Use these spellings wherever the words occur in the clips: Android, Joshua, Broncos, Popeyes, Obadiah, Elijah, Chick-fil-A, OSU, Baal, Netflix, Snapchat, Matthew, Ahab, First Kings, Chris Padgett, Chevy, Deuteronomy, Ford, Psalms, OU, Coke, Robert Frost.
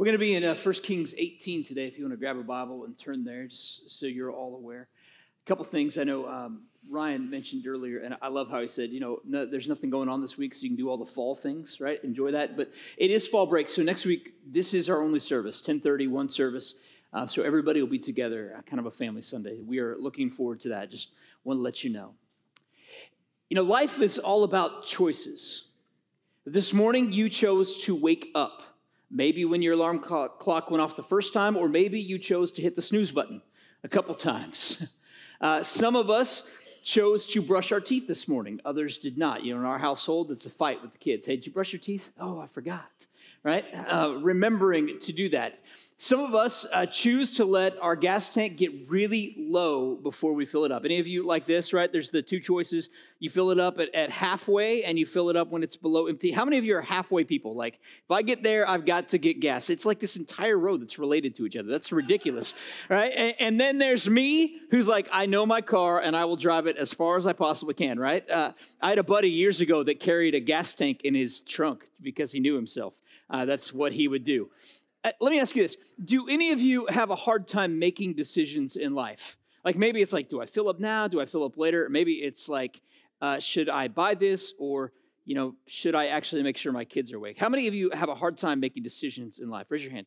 We're going to be in First Kings 18 today, if you want to grab a Bible and turn there, just so you're all aware. A couple things I know Ryan mentioned earlier, and I love how he said, you know, no, there's nothing going on this week, so you can do all the fall things, right? Enjoy that. But it is fall break, so next week, this is our only service, 10:30, one service. So everybody will be together, kind of a family Sunday. We are looking forward to that. Just want to let you know. You know, life is all about choices. This morning, you chose to wake up. Maybe when your alarm clock went off the first time, or maybe you chose to hit the snooze button a couple times. Some of us chose to brush our teeth this morning. Others did not. You know, in our household, it's a fight with the kids. Hey, did you brush your teeth? Oh, I forgot, right? Remembering to do that. Some of us choose to let our gas tank get really low before we fill it up. Any of you like this, right? There's the two choices. You fill it up at halfway, and you fill it up when it's below empty. How many of you are halfway people? Like, if I get there, I've got to get gas. It's like this entire road that's related to each other. That's ridiculous, right? And then there's me, who's like, I know my car, and I will drive it as far as I possibly can, right? I had a buddy years ago that carried a gas tank in his trunk because he knew himself. That's what he would do. Let me ask you this. Do any of you have a hard time making decisions in life? Like maybe it's like, do I fill up now? Do I fill up later? Maybe it's like, should I buy this? Or, you know, should I actually make sure my kids are awake? How many of you have a hard time making decisions in life? Raise your hand.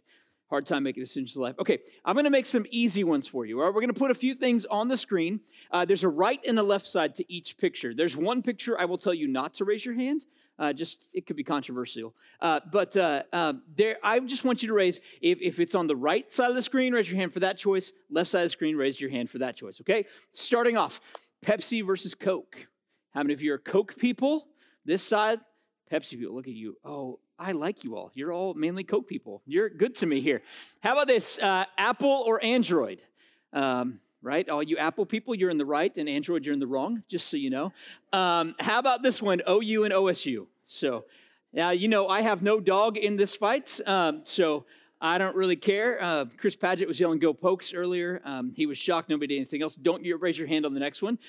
Hard time making decisions in life. Okay, I'm going to make some easy ones for you. All right, we're going to put a few things on the screen. There's a right and a left side to each picture. There's one picture I will tell you not to raise your hand. It could be controversial. I just want you to raise, if it's on the right side of the screen, raise your hand for that choice. Left side of the screen, raise your hand for that choice, okay? Starting off, Pepsi versus Coke. How many of you are Coke people? This side, Pepsi people, look at you. Oh, I like you all. You're all mainly Coke people. You're good to me here. How about this, Apple or Android? Right? All you Apple people, you're in the right, and Android, you're in the wrong, just so you know. How about this one, OU and OSU? So, now, you know, I have no dog in this fight, so I don't really care. Chris Padgett was yelling, go Pokes, earlier. He was shocked nobody did anything else. Don't raise your hand on the next one.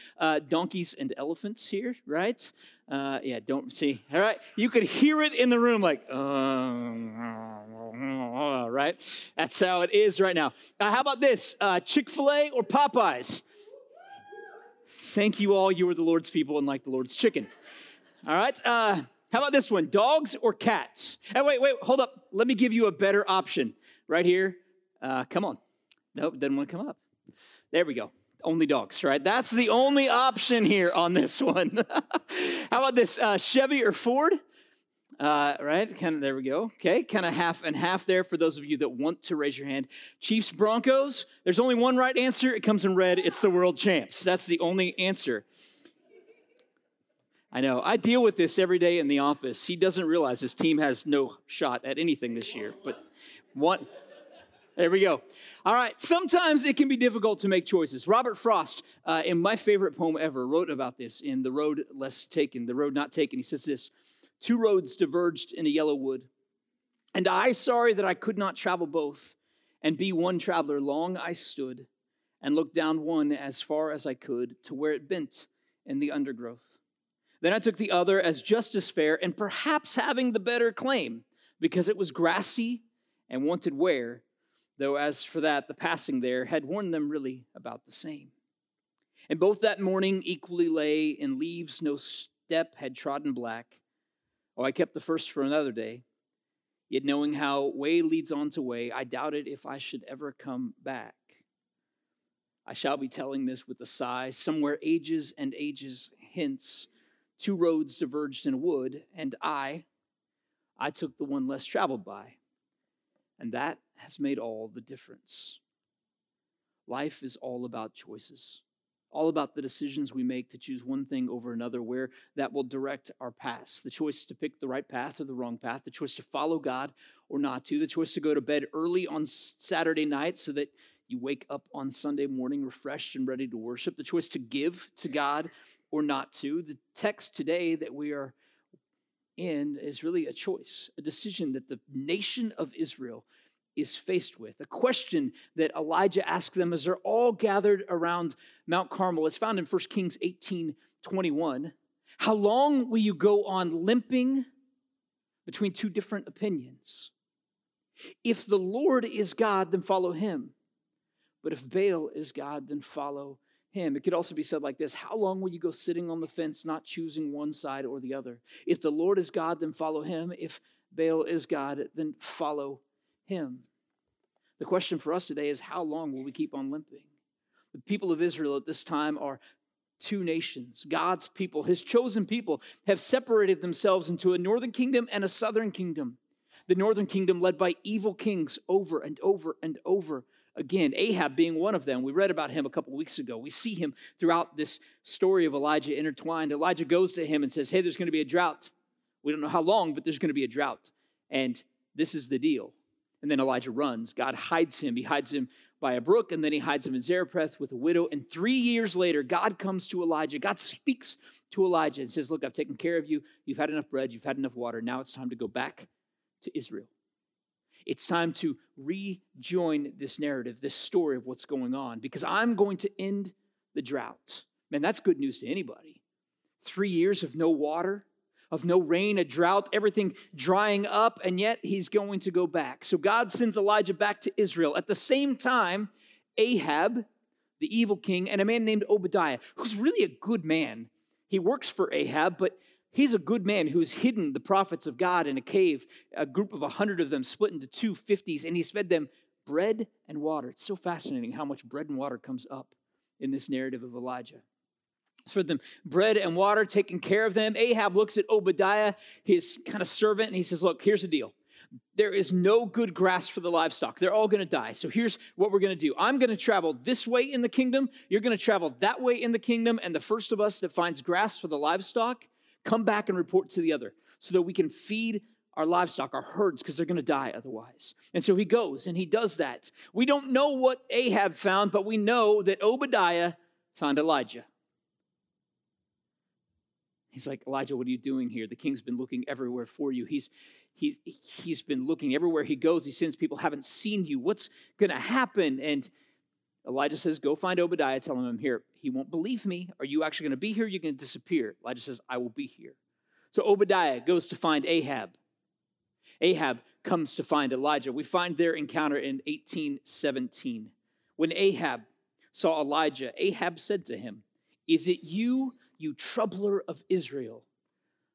Donkeys and elephants here, right? Yeah, don't see. All right. You could hear it in the room like, right? That's how it is right now. How about this? Chick-fil-A or Popeyes? Thank you all. You are the Lord's people and like the Lord's chicken. All right. How about this one? Dogs or cats? Hey, wait, hold up. Let me give you a better option right here. Come on. Nope, doesn't want to come up. There we go. Only dogs, right? That's the only option here on this one. How about this? Chevy or Ford? Right? Kind of, there we go. Okay. Kind of half and half there for those of you that want to raise your hand. Chiefs, Broncos. There's only one right answer. It comes in red. It's the world champs. That's the only answer. I know. I deal with this every day in the office. He doesn't realize his team has no shot at anything this year, but one. There we go. All right. Sometimes it can be difficult to make choices. Robert Frost, in my favorite poem ever, wrote about this in The Road Not Taken. He says this. Two roads diverged in a yellow wood, and I sorry that I could not travel both, and be one traveler long I stood, and looked down one as far as I could to where it bent in the undergrowth. Then I took the other as just as fair, and perhaps having the better claim, because it was grassy and wanted wear, though as for that the passing there had worn them really about the same. And both that morning equally lay in leaves no step had trodden black. Oh, I kept the first for another day, yet knowing how way leads on to way, I doubted if I should ever come back. I shall be telling this with a sigh, somewhere ages and ages hence, two roads diverged in a wood, and I took the one less traveled by, and that has made all the difference. Life is all about choices, all about the decisions we make to choose one thing over another, where that will direct our paths, the choice to pick the right path or the wrong path, the choice to follow God or not to, the choice to go to bed early on Saturday night so that you wake up on Sunday morning refreshed and ready to worship, the choice to give to God or not to. The text today that we are in is really a choice, a decision that the nation of Israel is faced with, a question that Elijah asked them as they're all gathered around Mount Carmel. It's found in First Kings 18:21. How long will you go on limping between two different opinions? If the Lord is God, then follow him. But if Baal is God, then follow him. It could also be said like this: how long will you go sitting on the fence, not choosing one side or the other? If the Lord is God, then follow him. If Baal is God, then follow him. The question for us today is, how long will we keep on limping? The people of Israel at this time are two nations. God's people, his chosen people, have separated themselves into a northern kingdom and a southern kingdom. The northern kingdom led by evil kings over and over and over again, Ahab being one of them. We read about him a couple weeks ago. We see him throughout this story of Elijah intertwined. Elijah goes to him and says, hey, there's going to be a drought. We don't know how long, but there's going to be a drought. And this is the deal. And then Elijah runs. God hides him. He hides him by a brook, and then he hides him in Zarephath with a widow. And 3 years later, God comes to Elijah. God speaks to Elijah and says, look, I've taken care of you. You've had enough bread. You've had enough water. Now it's time to go back to Israel. It's time to rejoin this narrative, this story of what's going on, because I'm going to end the drought. Man, that's good news to anybody. 3 years of no water, of no rain, a drought, everything drying up, and yet he's going to go back. So God sends Elijah back to Israel. At the same time, Ahab, the evil king, and a man named Obadiah, who's really a good man. He works for Ahab, but he's a good man who's hidden the prophets of God in a cave, a group of 100 of them split into 250s, and he's fed them bread and water. It's so fascinating how much bread and water comes up in this narrative of Elijah. He's fed them bread and water, taking care of them. Ahab looks at Obadiah, his kind of servant, and he says, look, here's the deal. There is no good grass for the livestock. They're all going to die. So here's what we're going to do. I'm going to travel this way in the kingdom. You're going to travel that way in the kingdom. And the first of us that finds grass for the livestock, come back and report to the other so that we can feed our livestock, our herds, because they're going to die otherwise. And so he goes and he does that. We don't know what Ahab found, but we know that Obadiah found Elijah. He's like, Elijah, what are you doing here? The king's been looking everywhere for you. He's been looking everywhere he goes. He sends people, haven't seen you. What's going to happen? And Elijah says, go find Obadiah. Tell him I'm here. He won't believe me. Are you actually going to be here? You're going to disappear. Elijah says, I will be here. So Obadiah goes to find Ahab. Ahab comes to find Elijah. We find their encounter in 18:17. When Ahab saw Elijah, Ahab said to him, is it you, you troubler of Israel?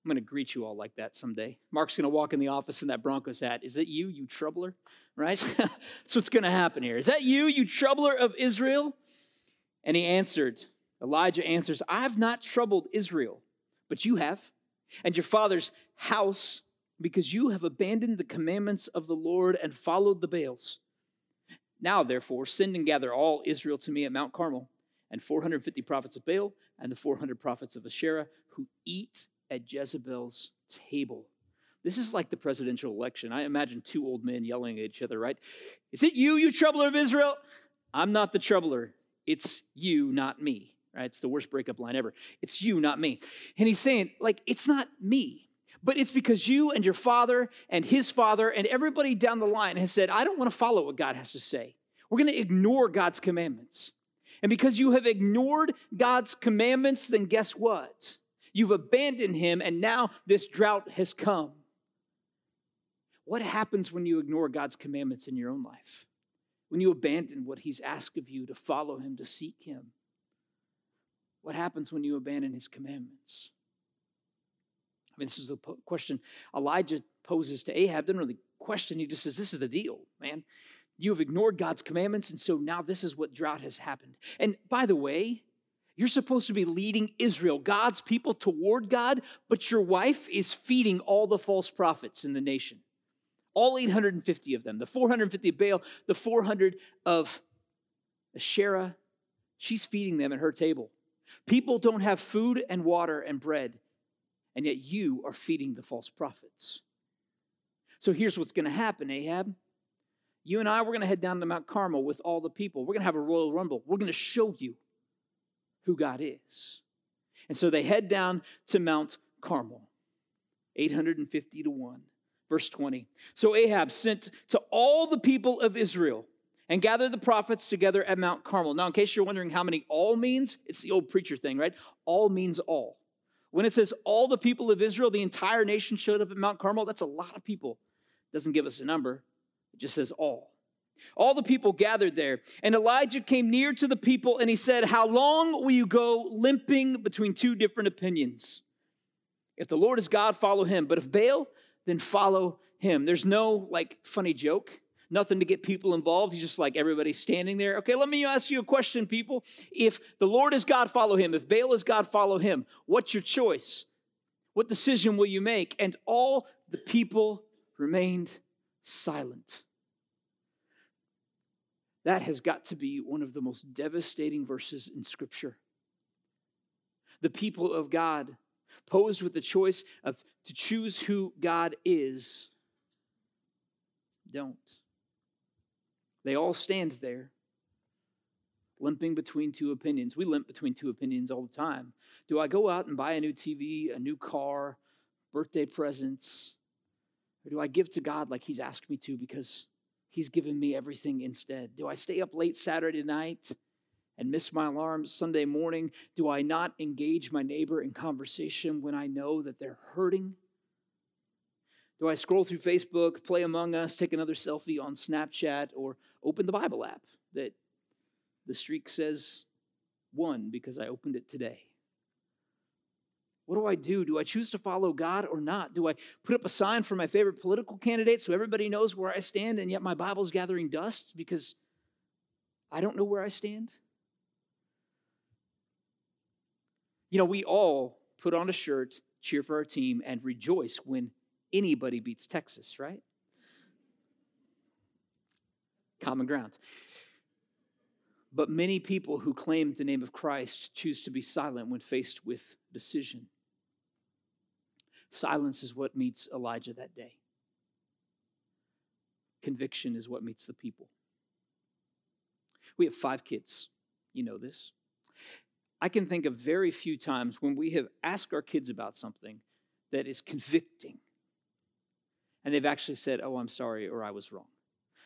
I'm going to greet you all like that someday. Mark's going to walk in the office in that Broncos hat. Is that you, you troubler? Right? That's what's going to happen here. Is that you, you troubler of Israel? And he answered, Elijah answers, I've not troubled Israel, but you have, and your father's house, because you have abandoned the commandments of the Lord and followed the Baals. Now, therefore, send and gather all Israel to me at Mount Carmel, and 450 prophets of Baal and the 400 prophets of Asherah who eat at Jezebel's table. This is like the presidential election. I imagine two old men yelling at each other, right? Is it you, you troubler of Israel? I'm not the troubler. It's you, not me, right? It's the worst breakup line ever. It's you, not me. And he's saying, like, it's not me, but it's because you and your father and his father and everybody down the line has said, I don't want to follow what God has to say. We're going to ignore God's commandments. And because you have ignored God's commandments, then guess what? You've abandoned him, and now this drought has come. What happens when you ignore God's commandments in your own life? When you abandon what he's asked of you to follow him, to seek him? What happens when you abandon his commandments? I mean, this is a question Elijah poses to Ahab. Doesn't really question. He just says, this is the deal, man. You have ignored God's commandments, and so now this is what drought has happened. And by the way, you're supposed to be leading Israel, God's people, toward God, but your wife is feeding all the false prophets in the nation. All 850 of them, the 450 of Baal, the 400 of Asherah. She's feeding them at her table. People don't have food and water and bread, and yet you are feeding the false prophets. So here's what's going to happen, Ahab. You and I, we're going to head down to Mount Carmel with all the people. We're going to have a royal rumble. We're going to show you who God is. And so they head down to Mount Carmel, 850 to 1. Verse 20, so Ahab sent to all the people of Israel and gathered the prophets together at Mount Carmel. Now, in case you're wondering how many all means, it's the old preacher thing, right? All means all. When it says all the people of Israel, the entire nation showed up at Mount Carmel, that's a lot of people. It doesn't give us a number. It just says all. All the people gathered there, and Elijah came near to the people, and he said, "How long will you go limping between two different opinions? If the Lord is God, follow him. But if Baal, then follow him." There's no, funny joke, nothing to get people involved. He's just everybody's standing there. Okay, let me ask you a question, people. If the Lord is God, follow him. If Baal is God, follow him. What's your choice? What decision will you make? And all the people remained silent. That has got to be one of the most devastating verses in Scripture. The people of God posed with the choice to choose who God is, don't. They all stand there, limping between two opinions. We limp between two opinions all the time. Do I go out and buy a new TV, a new car, birthday presents? Or do I give to God like he's asked me to because he's given me everything instead? Do I stay up late Saturday night and miss my alarm Sunday morning? Do I not engage my neighbor in conversation when I know that they're hurting? Do I scroll through Facebook, play Among Us, take another selfie on Snapchat, or open the Bible app that the streak says 1 because I opened it today? What do I do? Do I choose to follow God or not? Do I put up a sign for my favorite political candidate so everybody knows where I stand, and yet my Bible's gathering dust because I don't know where I stand? We all put on a shirt, cheer for our team, and rejoice when anybody beats Texas, right? Common ground. But many people who claim the name of Christ choose to be silent when faced with decision. Silence is what meets Elijah that day. Conviction is what meets the people. We have 5 kids. You know this. I can think of very few times when we have asked our kids about something that is convicting, and they've actually said, "Oh, I'm sorry," or "I was wrong."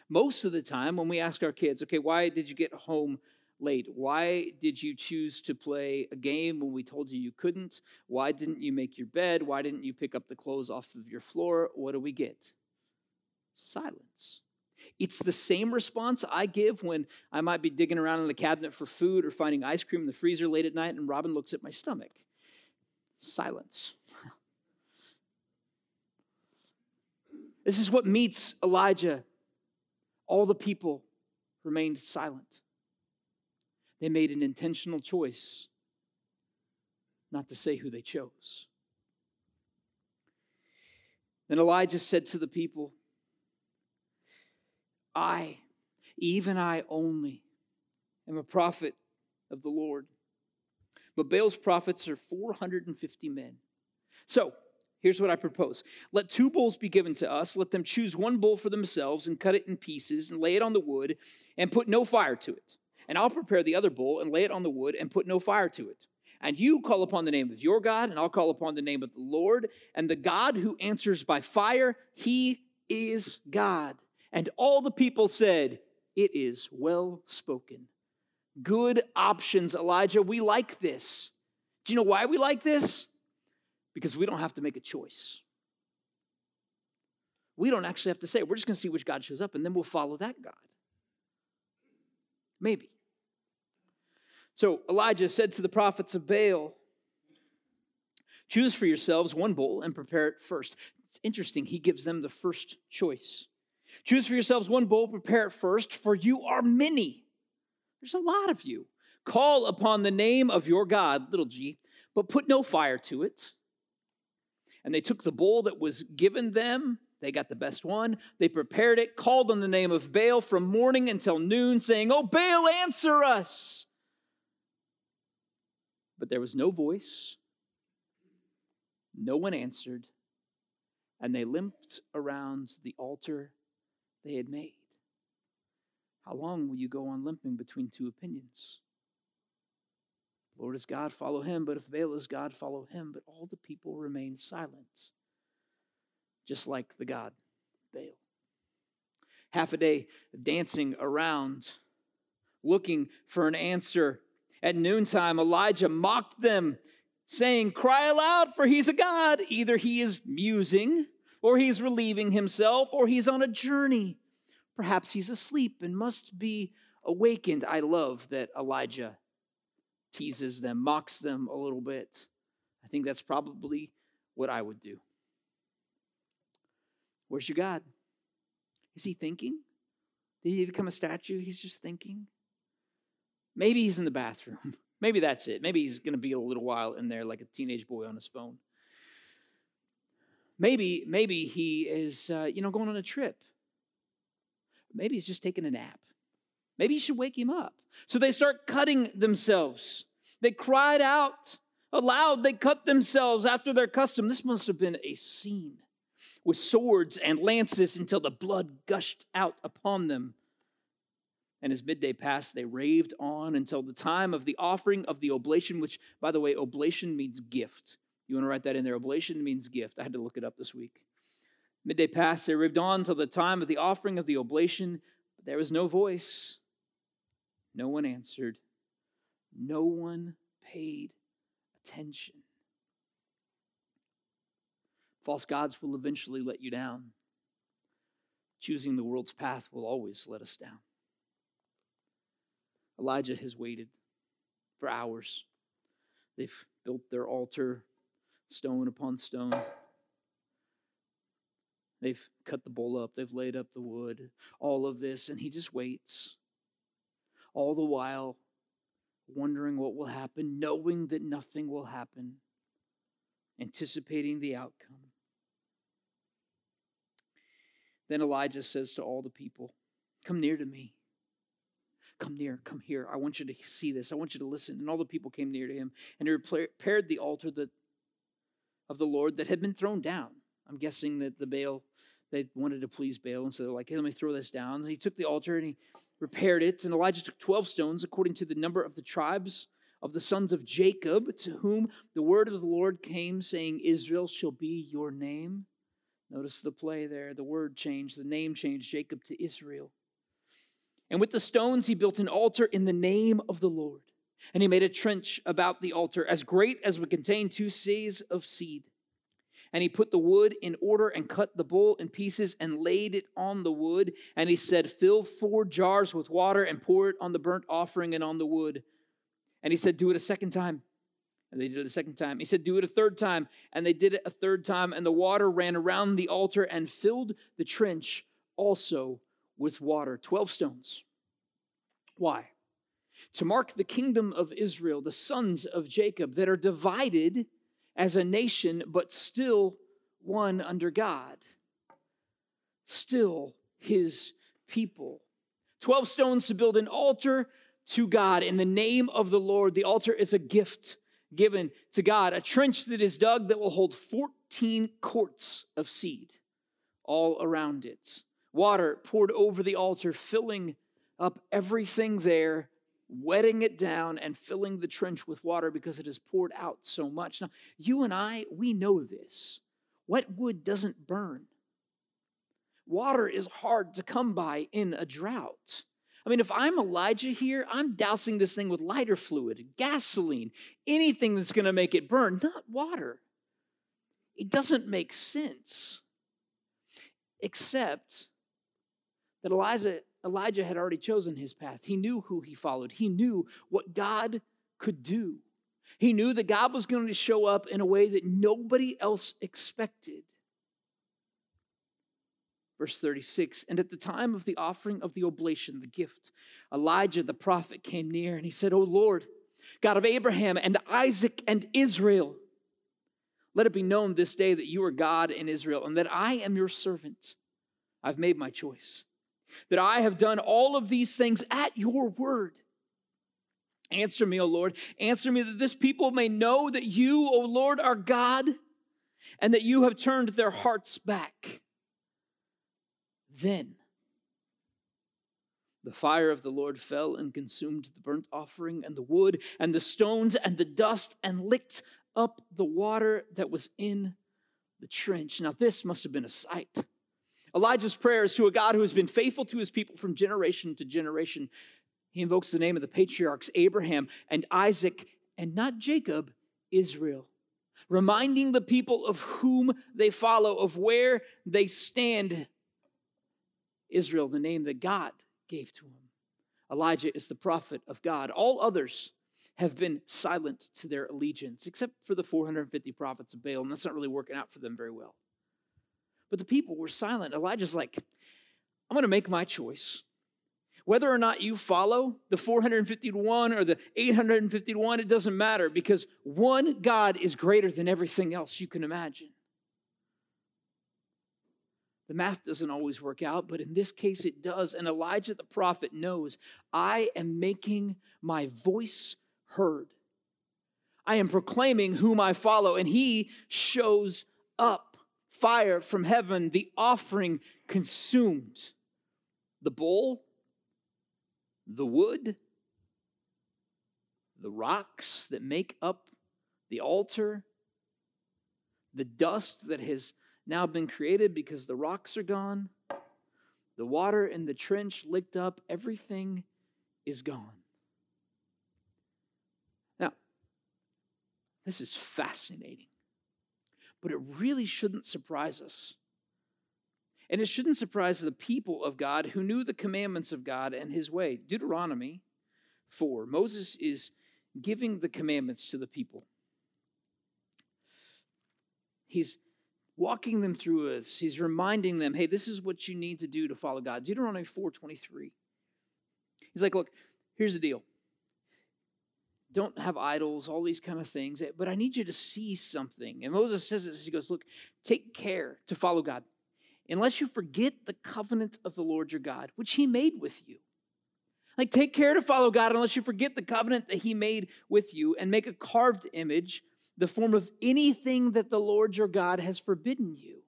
Most of the time when we ask our kids, okay, why did you get home late? Why did you choose to play a game when we told you you couldn't? Why didn't you make your bed? Why didn't you pick up the clothes off of your floor? What do we get? Silence. It's the same response I give when I might be digging around in the cabinet for food or finding ice cream in the freezer late at night and Robin looks at my stomach. Silence. This is what meets Elijah. All the people remained silent. They made an intentional choice not to say who they chose. Then Elijah said to the people, "I, even I only, am a prophet of the Lord. But Baal's prophets are 450 men. So, here's what I propose. Let 2 bulls be given to us. Let them choose one bull for themselves and cut it in pieces and lay it on the wood and put no fire to it. And I'll prepare the other bull and lay it on the wood and put no fire to it. And you call upon the name of your God, and I'll call upon the name of the Lord. And the God who answers by fire, he is God." And all the people said, "It is well spoken." Good options, Elijah. We like this. Do you know why we like this? Because we don't have to make a choice. We don't actually have to say, we're just going to see which God shows up, and then we'll follow that God. Maybe. So Elijah said to the prophets of Baal, "Choose for yourselves one bull and prepare it first." It's interesting. He gives them the first choice. "Choose for yourselves one bull, prepare it first, for you are many." There's a lot of you. "Call upon the name of your God," little g, "but put no fire to it." And they took the bull that was given them. They got the best one. They prepared it, called on the name of Baal from morning until noon, saying, "Oh, Baal, answer us." But there was no voice. No one answered. And they limped around the altar they had made. How long will you go on limping between two opinions? The Lord is God, follow him. But if Baal is God, follow him. But all the people remained silent, just like the god Baal. Half a day dancing around, looking for an answer. At noontime, Elijah mocked them, saying, "Cry aloud, for he's a god. Either he is musing, or he's relieving himself, or he's on a journey. Perhaps he's asleep and must be awakened. I love that Elijah teases them, mocks them a little bit. I think that's probably what I would do. Where's your God? Is he thinking? Did he become a statue? He's just thinking. Maybe he's in the bathroom. Maybe that's it. Maybe he's going to be a little while in there like a teenage boy on his phone. Maybe he is, going on a trip. Maybe he's just taking a nap. Maybe you should wake him up. So they start cutting themselves. They cried out aloud. They cut themselves after their custom. This must have been a scene with swords and lances until the blood gushed out upon them. And as midday passed, they raved on until the time of the offering of the oblation, which, by the way, oblation means gift. You want to write that in there? Oblation means gift. I had to look it up this week. Midday passed, they raved on till the time of the offering of the oblation. But there was no voice. No one answered. No one paid attention. False gods will eventually let you down. Choosing the world's path will always let us down. Elijah has waited for hours. They've built their altar, stone upon stone. They've cut the bull up. They've laid up the wood. All of this, and he just waits. All the while, wondering what will happen, knowing that nothing will happen, anticipating the outcome. Then Elijah says to all the people, "Come near to me. Come near, come here. I want you to see this. I want you to listen." And all the people came near to him, and he repaired the altar of the Lord that had been thrown down. I'm guessing that they wanted to please Baal, and so they're like, "Hey, let me throw this down." And he took the altar and he repaired it. And Elijah took 12 stones according to the number of the tribes of the sons of Jacob, to whom the word of the Lord came, saying, "Israel shall be your name." Notice the play there. The word changed, the name changed, Jacob to Israel. And with the stones, he built an altar in the name of the Lord. And he made a trench about the altar as great as would contain 2 seas of seed. And he put the wood in order and cut the bull in pieces and laid it on the wood. And he said, "Fill 4 jars with water and pour it on the burnt offering and on the wood." And he said, "Do it a second time." And they did it a second time. He said, "Do it a third time." And they did it a third time. And the water ran around the altar and filled the trench also with water. 12 stones. Why? To mark the kingdom of Israel, the sons of Jacob, that are divided as a nation, but still one under God. Still his people. 12 stones to build an altar to God in the name of the Lord. The altar is a gift given to God. A trench that is dug that will hold 14 quarts of seed all around it. Water poured over the altar, filling up everything there, wetting it down and filling the trench with water because it has poured out so much. Now, you and I, we know this. Wet wood doesn't burn. Water is hard to come by in a drought. I mean, if I'm Elijah here, I'm dousing this thing with lighter fluid, gasoline, anything that's going to make it burn, not water. It doesn't make sense. Except that Elijah had already chosen his path. He knew who he followed. He knew what God could do. He knew that God was going to show up in a way that nobody else expected. Verse 36, "And at the time of the offering of the oblation, the gift, Elijah the prophet came near and he said, 'O Lord, God of Abraham and Isaac and Israel, let it be known this day that you are God in Israel and that I am your servant. I've made my choice, that I have done all of these things at your word. Answer me, O Lord. Answer me that this people may know that you, O Lord, are God and that you have turned their hearts back.' Then the fire of the Lord fell and consumed the burnt offering and the wood and the stones and the dust and licked up the water that was in the trench." Now, this must have been a sight. Elijah's prayer is to a God who has been faithful to his people from generation to generation. He invokes the name of the patriarchs, Abraham and Isaac, and not Jacob, Israel, reminding the people of whom they follow, of where they stand. Israel the name that God gave to him. Elijah is the prophet of God. All others have been silent to their allegiance, except for the 450 prophets of Baal, and that's not really working out for them very well. But the people were silent. Elijah's like, I'm going to make my choice. Whether or not you follow the 450 to 1 or the 850 to 1, it doesn't matter, because one God is greater than everything else you can imagine. The math doesn't always work out, but in this case it does. And Elijah the prophet knows, I am making my voice heard. I am proclaiming whom I follow, and he shows up. Fire from heaven, the offering consumed. The bull, the wood, the rocks that make up the altar, the dust that has now been created because the rocks are gone, the water in the trench licked up, everything is gone. Now, this is fascinating, but it really shouldn't surprise us. And it shouldn't surprise the people of God who knew the commandments of God and his way. Deuteronomy 4, Moses is giving the commandments to the people. He's walking them through us. He's reminding them, hey, this is what you need to do to follow God. Deuteronomy 4:23. He's like, look, here's the deal. Don't have idols, all these kind of things, but I need you to see something. And Moses says this, he goes, look, take care to follow God, unless you forget the covenant of the Lord your God, which he made with you. Like, take care to follow God unless you forget the covenant that he made with you, and make a carved image, the form of anything that the Lord your God has forbidden you.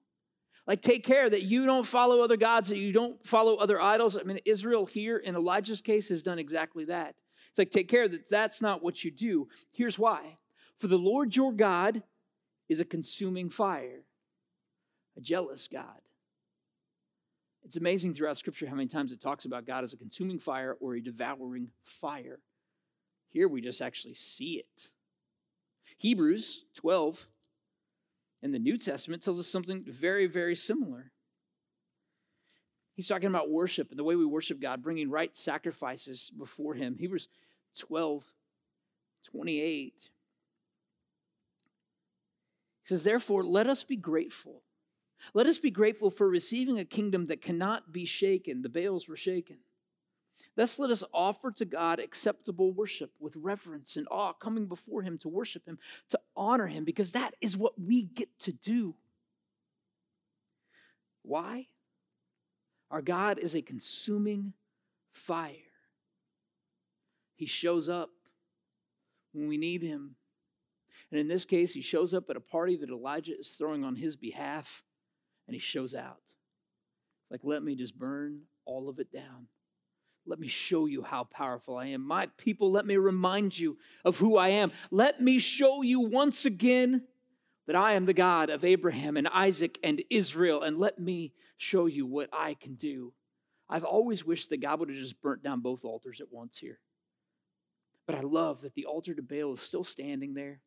Like, take care that you don't follow other gods, that you don't follow other idols. I mean, Israel here in Elijah's case has done exactly that. It's like, take care that that's not what you do. Here's why. For the Lord your God is a consuming fire, a jealous God. It's amazing throughout Scripture how many times it talks about God as a consuming fire or a devouring fire. Here we just actually see it. Hebrews 12 in the New Testament tells us something very, very similar. He's talking about worship and the way we worship God, bringing right sacrifices before him. Hebrews 12:28. He says, therefore, let us be grateful. Let us be grateful for receiving a kingdom that cannot be shaken. The Baals were shaken. Thus let us offer to God acceptable worship with reverence and awe, coming before him to worship him, to honor him, because that is what we get to do. Why? Our God is a consuming fire. He shows up when we need him. And in this case, he shows up at a party that Elijah is throwing on his behalf, and he shows out. Like, let me just burn all of it down. Let me show you how powerful I am. My people, let me remind you of who I am. Let me show you once again that I am the God of Abraham and Isaac and Israel, and let me show you what I can do. I've always wished that God would have just burnt down both altars at once here. But I love that the altar to Baal is still standing there,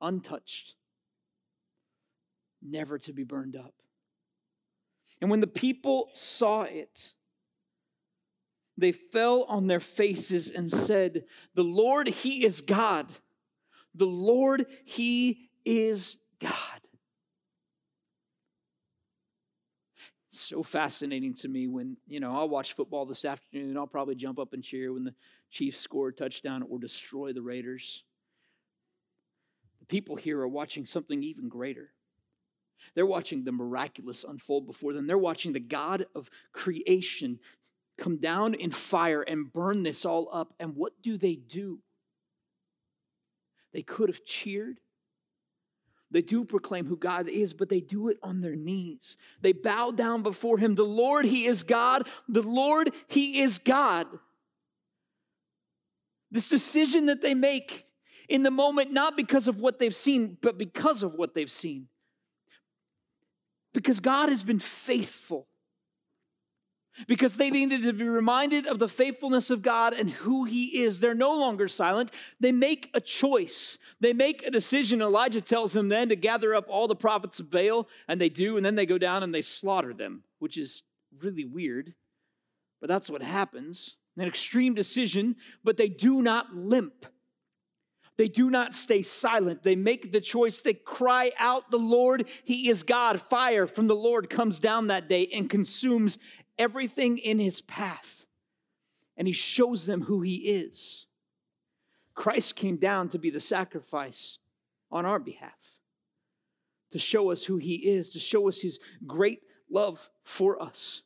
untouched, never to be burned up. And when the people saw it, they fell on their faces and said, the Lord, he is God. The Lord, he is God. It's so fascinating to me when, I'll watch football this afternoon. I'll probably jump up and cheer when the Chiefs score a touchdown or destroy the Raiders. The people here are watching something even greater. They're watching the miraculous unfold before them. They're watching the God of creation come down in fire and burn this all up. And what do? They could have cheered. They do proclaim who God is, but they do it on their knees. They bow down before him. The Lord, he is God. The Lord, he is God. This decision that they make in the moment, not because of what they've seen, but because of what they've seen. Because God has been faithful. Because they needed to be reminded of the faithfulness of God and who he is. They're no longer silent. They make a choice. They make a decision. Elijah tells them then to gather up all the prophets of Baal, and they do, and then they go down and they slaughter them, which is really weird. But that's what happens. An extreme decision, but they do not limp. They do not stay silent. They make the choice. They cry out the Lord. He is God. Fire from the Lord comes down that day and consumes everything in his path. And he shows them who he is. Christ came down to be the sacrifice on our behalf, to show us who he is, to show us his great love for us.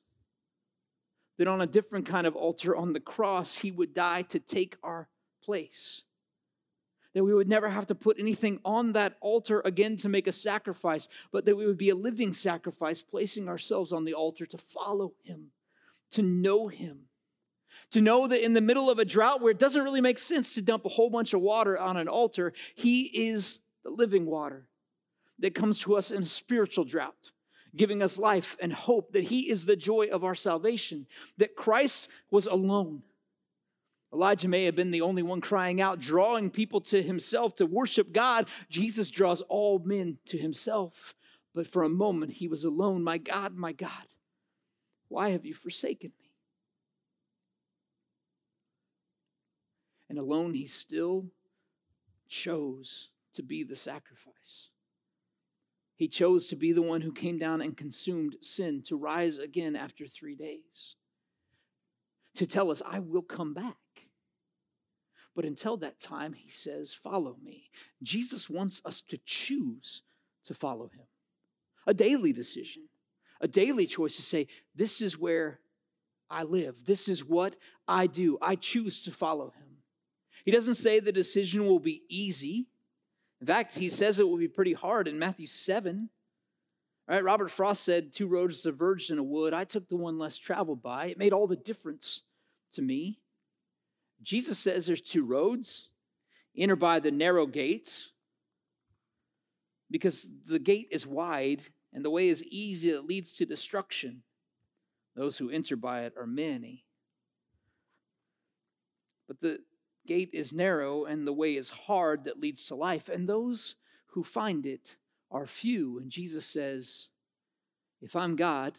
That on a different kind of altar on the cross, he would die to take our place. That we would never have to put anything on that altar again to make a sacrifice, but that we would be a living sacrifice, placing ourselves on the altar to follow him, to know him. To know that in the middle of a drought where it doesn't really make sense to dump a whole bunch of water on an altar, he is the living water that comes to us in a spiritual drought, giving us life and hope, that he is the joy of our salvation, that Christ was alone. Elijah may have been the only one crying out, drawing people to himself to worship God. Jesus draws all men to himself. But for a moment, he was alone. My God, why have you forsaken me? And alone, he still chose to be the sacrifice. He chose to be the one who came down and consumed sin, to rise again after 3 days, to tell us, I will come back. But until that time, he says, follow me. Jesus wants us to choose to follow him. A daily decision, a daily choice to say, this is where I live. This is what I do. I choose to follow him. He doesn't say the decision will be easy. In fact, he says it will be pretty hard in Matthew 7. All right, Robert Frost said, 2 roads diverged in a wood. I took the one less traveled by. It made all the difference to me. Jesus says there's 2 roads. Enter by the narrow gate, because the gate is wide and the way is easy that leads to destruction. Those who enter by it are many. But the gate is narrow and the way is hard that leads to life, and those who find it are few. And Jesus says, if I'm God,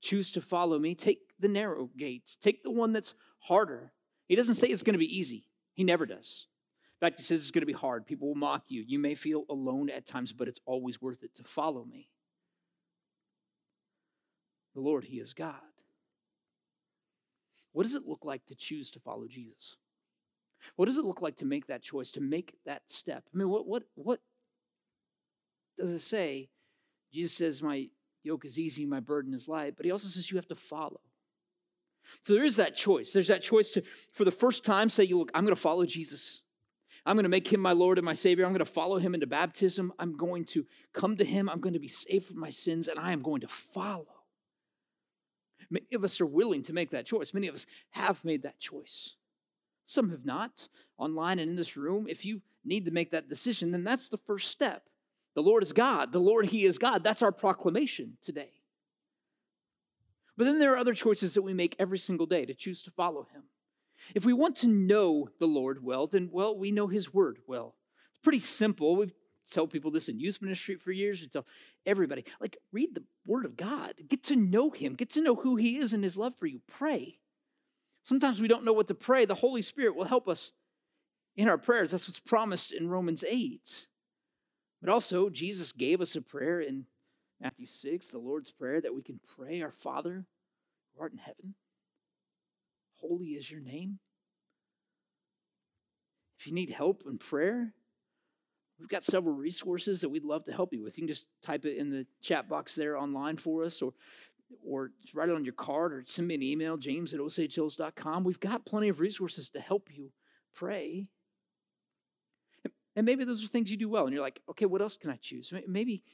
choose to follow me. Take the narrow gate. Take the one that's harder. He doesn't say it's going to be easy. He never does. In fact, he says it's going to be hard. People will mock you. You may feel alone at times, but it's always worth it to follow me. The Lord, he is God. What does it look like to choose to follow Jesus? What does it look like to make that choice, to make that step? I mean, what does it say? Jesus says, my yoke is easy, my burden is light, but he also says you have to follow. So there is that choice. There's that choice to, for the first time, say, look, I'm going to follow Jesus. I'm going to make him my Lord and my Savior. I'm going to follow him into baptism. I'm going to come to him. I'm going to be saved from my sins, and I am going to follow. Many of us are willing to make that choice. Many of us have made that choice. Some have not. Online and in this room, if you need to make that decision, then that's the first step. The Lord is God. The Lord, he is God. That's our proclamation today. But then there are other choices that we make every single day to choose to follow him. If we want to know the Lord well, then, well, we know his word well. It's pretty simple. We tell people this in youth ministry for years. We tell everybody, like, read the word of God. Get to know him. Get to know who he is and his love for you. Pray. Sometimes we don't know what to pray. The Holy Spirit will help us in our prayers. That's what's promised in Romans 8. But also, Jesus gave us a prayer in Matthew 6, the Lord's Prayer, that we can pray, our Father who art in heaven, holy is your name. If you need help in prayer, we've got several resources that we'd love to help you with. You can just type it in the chat box there online for us, or write it on your card, or send me an email, james@oshhills.com. We've got plenty of resources to help you pray. And maybe those are things you do well, and you're like, okay, what else can I choose? Maybe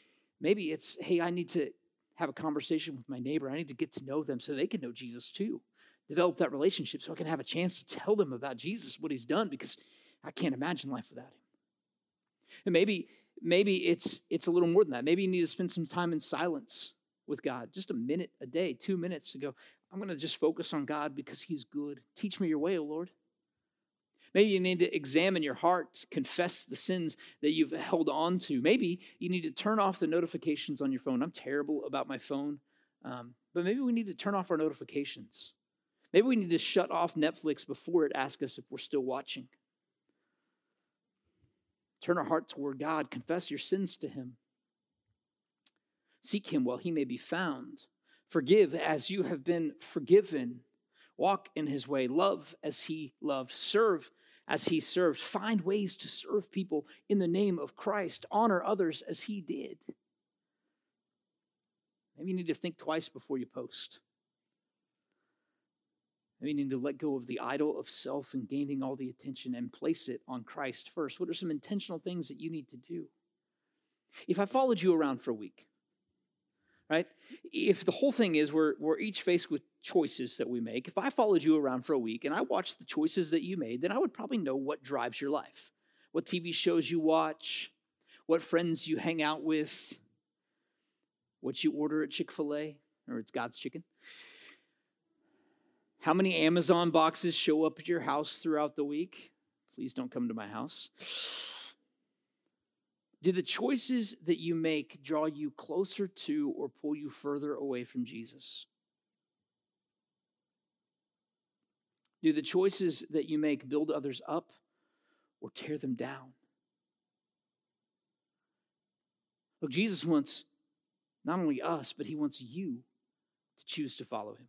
it's, hey, I need to have a conversation with my neighbor. I need to get to know them so they can know Jesus too. Develop that relationship so I can have a chance to tell them about Jesus, what he's done, because I can't imagine life without him. And maybe it's a little more than that. Maybe you need to spend some time in silence with God, just a minute a day, 2 minutes to go, I'm going to just focus on God because he's good. Teach me your way, O Lord. Maybe you need to examine your heart, confess the sins that you've held on to. Maybe you need to turn off the notifications on your phone. I'm terrible about my phone, but maybe we need to turn off our notifications Maybe we need to shut off Netflix before it asks us if we're still watching. Turn our heart toward God. Confess your sins to him. Seek him while he may be found. Forgive as you have been forgiven. Walk in his way. Love as he loved. Serve as he serves. Find ways to serve people in the name of Christ. Honor others as he did. Maybe you need to think twice before you post. Maybe you need to let go of the idol of self and gaining all the attention and place it on Christ first. What are some intentional things that you need to do? If I followed you around for a week, right? If the whole thing is we're each faced with choices that we make, if I followed you around for a week and I watched the choices that you made, then I would probably know what drives your life, what TV shows you watch, what friends you hang out with, what you order at Chick-fil-A, or it's God's chicken. How many Amazon boxes show up at your house throughout the week? Please don't come to my house. Do the choices that you make draw you closer to or pull you further away from Jesus? Do the choices that you make build others up or tear them down? Look, Jesus wants not only us, but he wants you to choose to follow him.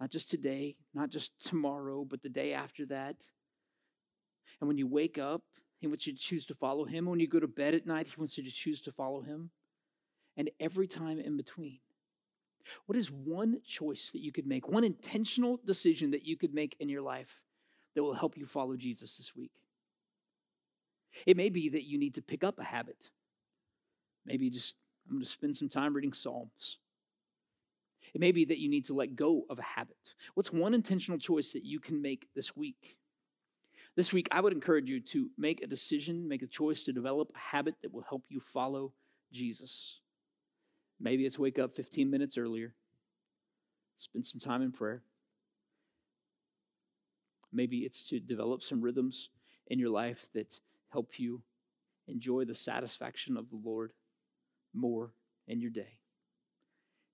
Not just today, not just tomorrow, but the day after that. And when you wake up, he wants you to choose to follow him. When you go to bed at night, he wants you to choose to follow him. And every time in between. What is one choice that you could make, one intentional decision that you could make in your life that will help you follow Jesus this week? It may be that you need to pick up a habit. Maybe just, I'm going to spend some time reading Psalms. It may be that you need to let go of a habit. What's one intentional choice that you can make this week? This week, I would encourage you to make a decision, make a choice to develop a habit that will help you follow Jesus. Maybe it's wake up 15 minutes earlier, spend some time in prayer. Maybe it's to develop some rhythms in your life that help you enjoy the satisfaction of the Lord more in your day.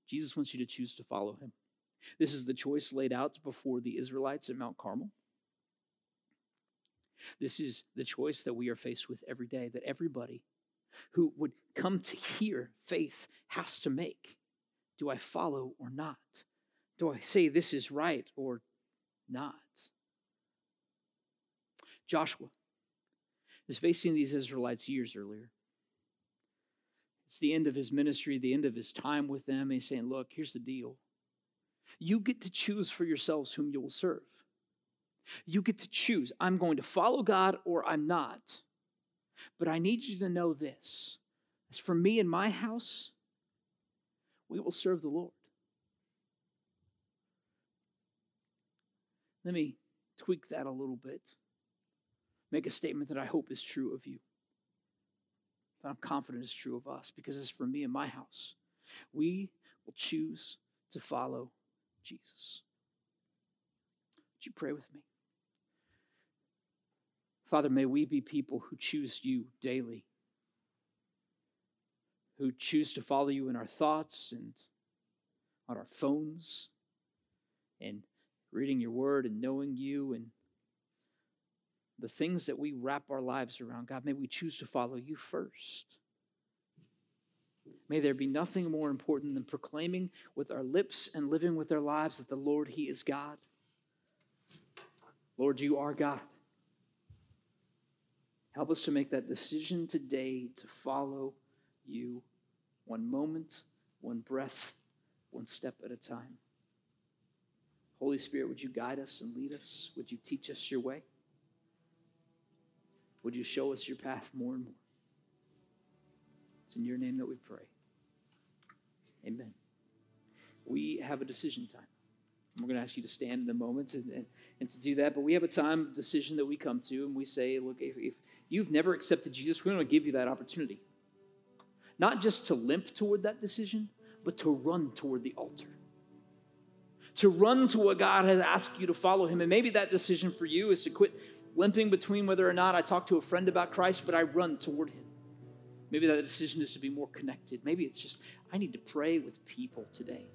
Jesus wants you to choose to follow him. This is the choice laid out before the Israelites at Mount Carmel. This is the choice that we are faced with every day, that everybody who would come to hear faith has to make. Do I follow or not? Do I say this is right or not? Joshua is facing these Israelites years earlier. It's the end of his ministry, the end of his time with them. He's saying, look, here's the deal. You get to choose for yourselves whom you will serve. You get to choose. I'm going to follow God or I'm not. But I need you to know this. As for me and my house, we will serve the Lord. Let me tweak that a little bit. Make a statement that I hope is true of you. That I'm confident is true of us, because as for me and my house, we will choose to follow Jesus. Would you pray with me? Father, may we be people who choose you daily, who choose to follow you in our thoughts and on our phones and reading your word and knowing you and the things that we wrap our lives around. God, may we choose to follow you first. May there be nothing more important than proclaiming with our lips and living with our lives that the Lord, he is God. Lord, you are God. Help us to make that decision today to follow you one moment, one breath, one step at a time. Holy Spirit, would you guide us and lead us? Would you teach us your way? Would you show us your path more and more? It's in your name that we pray. Amen. We have a decision time. We're going to ask you to stand in a moment and to do that. But we have a time of decision that we come to and we say, look, if you've never accepted Jesus, we're going to give you that opportunity. Not just to limp toward that decision, but to run toward the altar. To run to what God has asked you to follow him. And maybe that decision for you is to quit limping between whether or not I talk to a friend about Christ, but I run toward him. Maybe that decision is to be more connected. Maybe it's just, I need to pray with people today.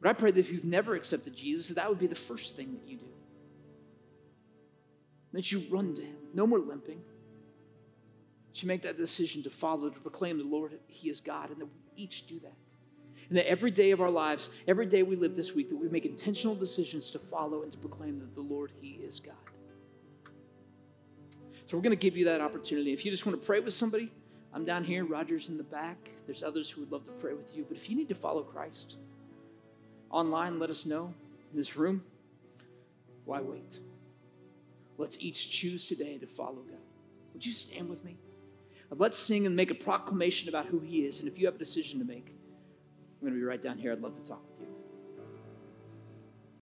But I pray that if you've never accepted Jesus, that would be the first thing that you do. That you run to him. No more limping. That you make that decision to follow, to proclaim the Lord, he is God, and that we each do that. And that every day of our lives, every day we live this week, that we make intentional decisions to follow and to proclaim that the Lord, he is God. So we're going to give you that opportunity. If you just want to pray with somebody, I'm down here. Roger's in the back. There's others who would love to pray with you. But if you need to follow Christ online, let us know. In this room, why wait? Let's each choose today to follow God. Would you stand with me? And let's sing and make a proclamation about who he is. And if you have a decision to make, I'm going to be right down here. I'd love to talk.